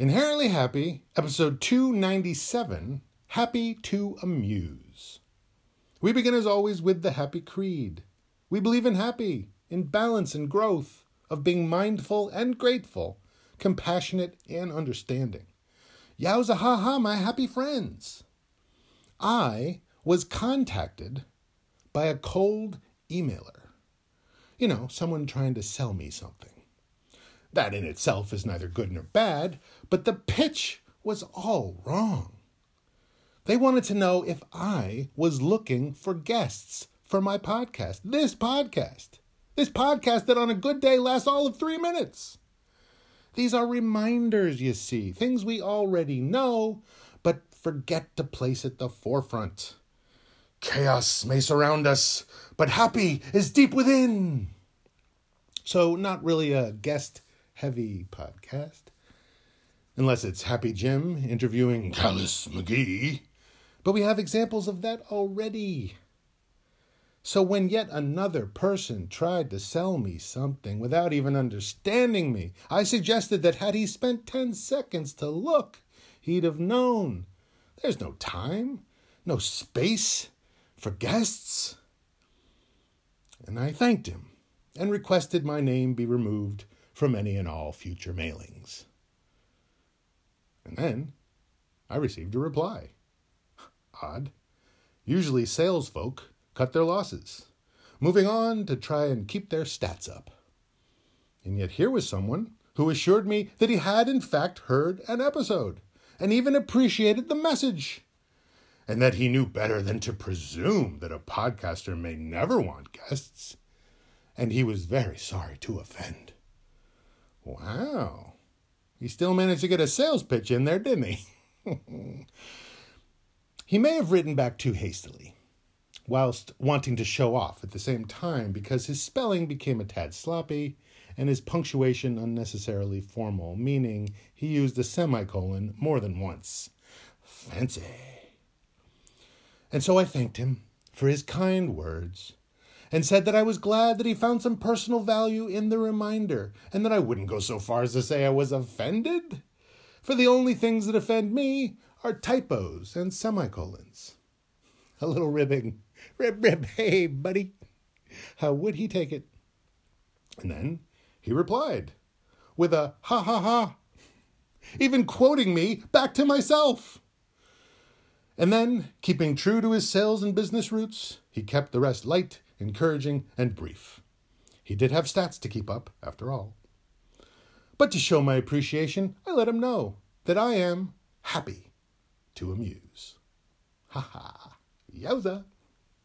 Inherently Happy, episode 297, Happy to Amuse. We begin as always with the Happy Creed. We believe in happy, in balance and growth, of being mindful and grateful, compassionate and understanding. Yowza ha ha, my happy friends. I was contacted by a cold emailer. You know, someone trying to sell me something. That in itself is neither good nor bad, but the pitch was all wrong. They wanted to know if I was looking for guests for my podcast. This podcast that on a good day lasts all of 3 minutes. These are reminders, you see, things we already know, but forget to place at the forefront. Chaos may surround us, but happy is deep within. So not really a guest heavy podcast, unless it's Happy Jim interviewing Dallas McGee, but we have examples of that already. So when yet another person tried to sell me something without even understanding me, I suggested that had he spent 10 seconds to look, he'd have known. There's no time, no space for guests. And I thanked him and requested my name be removed from any and all future mailings. And then I received a reply. Odd. Usually sales folk cut their losses, moving on to try and keep their stats up. And yet here was someone who assured me that he had in fact heard an episode and even appreciated the message, and that he knew better than to presume that a podcaster may never want guests, and he was very sorry to offend. Wow. He still managed to get a sales pitch in there, didn't he? He may have written back too hastily, whilst wanting to show off at the same time, because his spelling became a tad sloppy and his punctuation unnecessarily formal, meaning he used a semicolon more than once. Fancy. And so I thanked him for his kind words and said that I was glad that he found some personal value in the reminder, and that I wouldn't go so far as to say I was offended, for the only things that offend me are typos and semicolons. A little ribbing. Rib, hey, buddy. How would he take it? And then he replied with a ha ha ha, even quoting me back to myself. And then, keeping true to his sales and business roots, he kept the rest light, encouraging, and brief. He did have stats to keep up, after all. But to show my appreciation, I let him know that I am happy to amuse. Ha ha. Yowza.